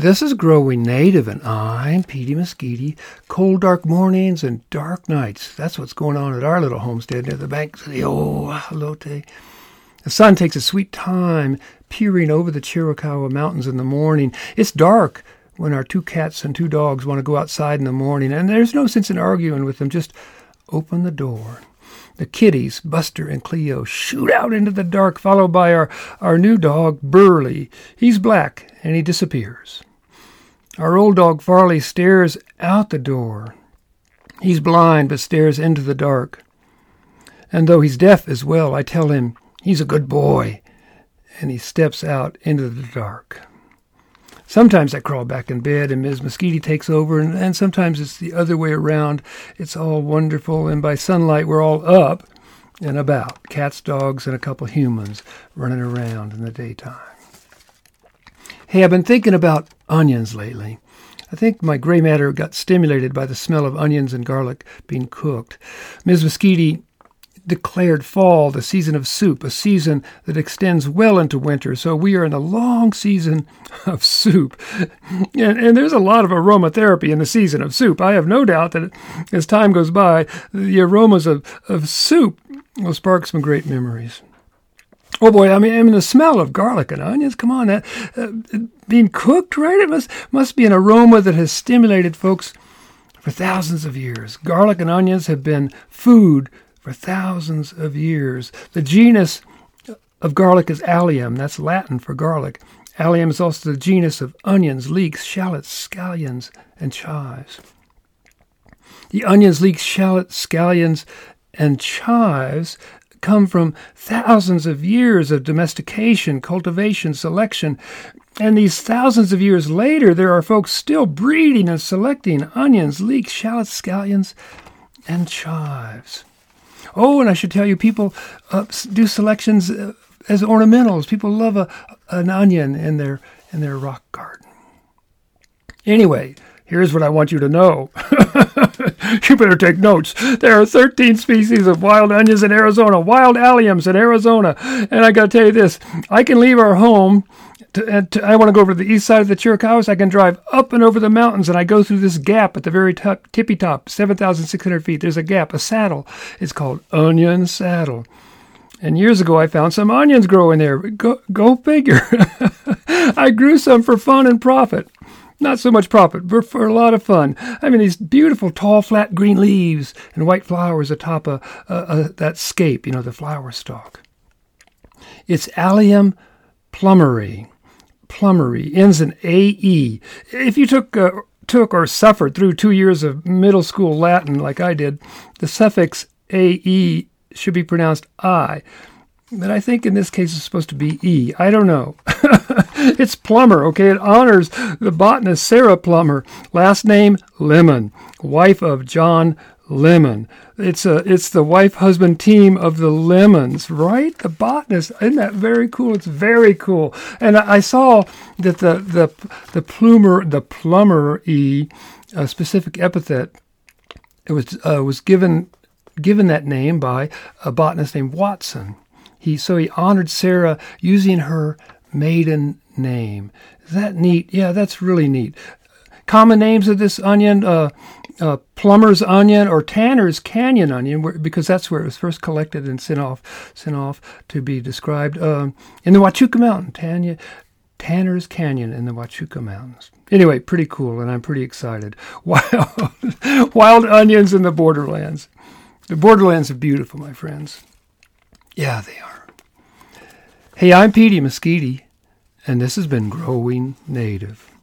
This is Growing Native, and I'm Petey Mesquite. Cold, dark mornings and dark nights. That's what's going on at our little homestead near the banks of the Oaxalote. The sun takes a sweet time peering over the Chiricahua Mountains in the morning. It's dark when our two cats and two dogs want to go outside in the morning, and there's no sense in arguing with them. Just open the door. The kitties, Buster and Cleo, shoot out into the dark, followed by our new dog, Burley. He's black, and he disappears. Our old dog Farley stares out the door. He's blind but stares into the dark. And though he's deaf as well, I tell him he's a good boy. And he steps out into the dark. Sometimes I crawl back in bed and Ms. Muschietti takes over, and sometimes it's the other way around. It's all wonderful, and by sunlight we're all up and about. Cats, dogs, and a couple humans running around in the daytime. Hey, I've been thinking about onions lately. I think my gray matter got stimulated by the smell of onions and garlic being cooked. Ms. Muschietti declared fall the season of soup, a season that extends well into winter, so we are in a long season of soup. And there's a lot of aromatherapy in the season of soup. I have no doubt that as time goes by, the aromas of soup will spark some great memories. Oh boy, I mean the smell of garlic and onions, come on, that being cooked, right? It must be an aroma that has stimulated folks for thousands of years. Garlic and onions have been food for thousands of years. The genus of garlic is Allium, that's Latin for garlic. Allium is also the genus of onions, leeks, shallots, scallions, and chives. The onions, leeks, shallots, scallions, and chives come from thousands of years of domestication, cultivation, selection. And these thousands of years later, there are folks still breeding and selecting onions, leeks, shallots, scallions, and chives. Oh, and I should tell you, people do selections as ornamentals. People love an onion in their rock garden. Anyway, here's what I want you to know. You better take notes. There are 13 species of wild onions in Arizona, wild alliums in Arizona. And I got to tell you this, I can leave our home. I want to go over to the east side of the Chiricahuas. I can drive up and over the mountains, and I go through this gap at the very top, tippy top, 7,600 feet. There's a gap, a saddle. It's called Onion Saddle. And years ago, I found some onions growing there. Go figure. I grew some for fun and profit. Not so much profit, but for a lot of fun. I mean, these beautiful, tall, flat green leaves and white flowers atop that scape, you know, the flower stalk. It's Allium plumieri. Plummery ends in A-E. If you took or suffered through 2 years of middle school Latin like I did, the suffix A-E should be pronounced I. But I think in this case it's supposed to be E. I don't know. It's Plummer, okay? It honors the botanist Sara Plummer, last name Lemmon, wife of John Lemmon. It's the wife-husband team of the Lemmons, right? The botanist. Isn't that very cool? It's very cool. And I saw that the plummery, a specific epithet, it was given that name by a botanist named Watson. So he honored Sarah using her maiden name. Is that neat? Yeah, that's really neat. Common names of this onion, Plummer's Onion or Tanner's Canyon Onion, because that's where it was first collected and sent off to be described. In the Huachuca Mountain, Tanner's Canyon in the Huachuca Mountains. Anyway, pretty cool, and I'm pretty excited. Wild onions in the borderlands. The borderlands are beautiful, my friends. Yeah, they are. Hey, I'm Petey Mesquite, and this has been Growing Native.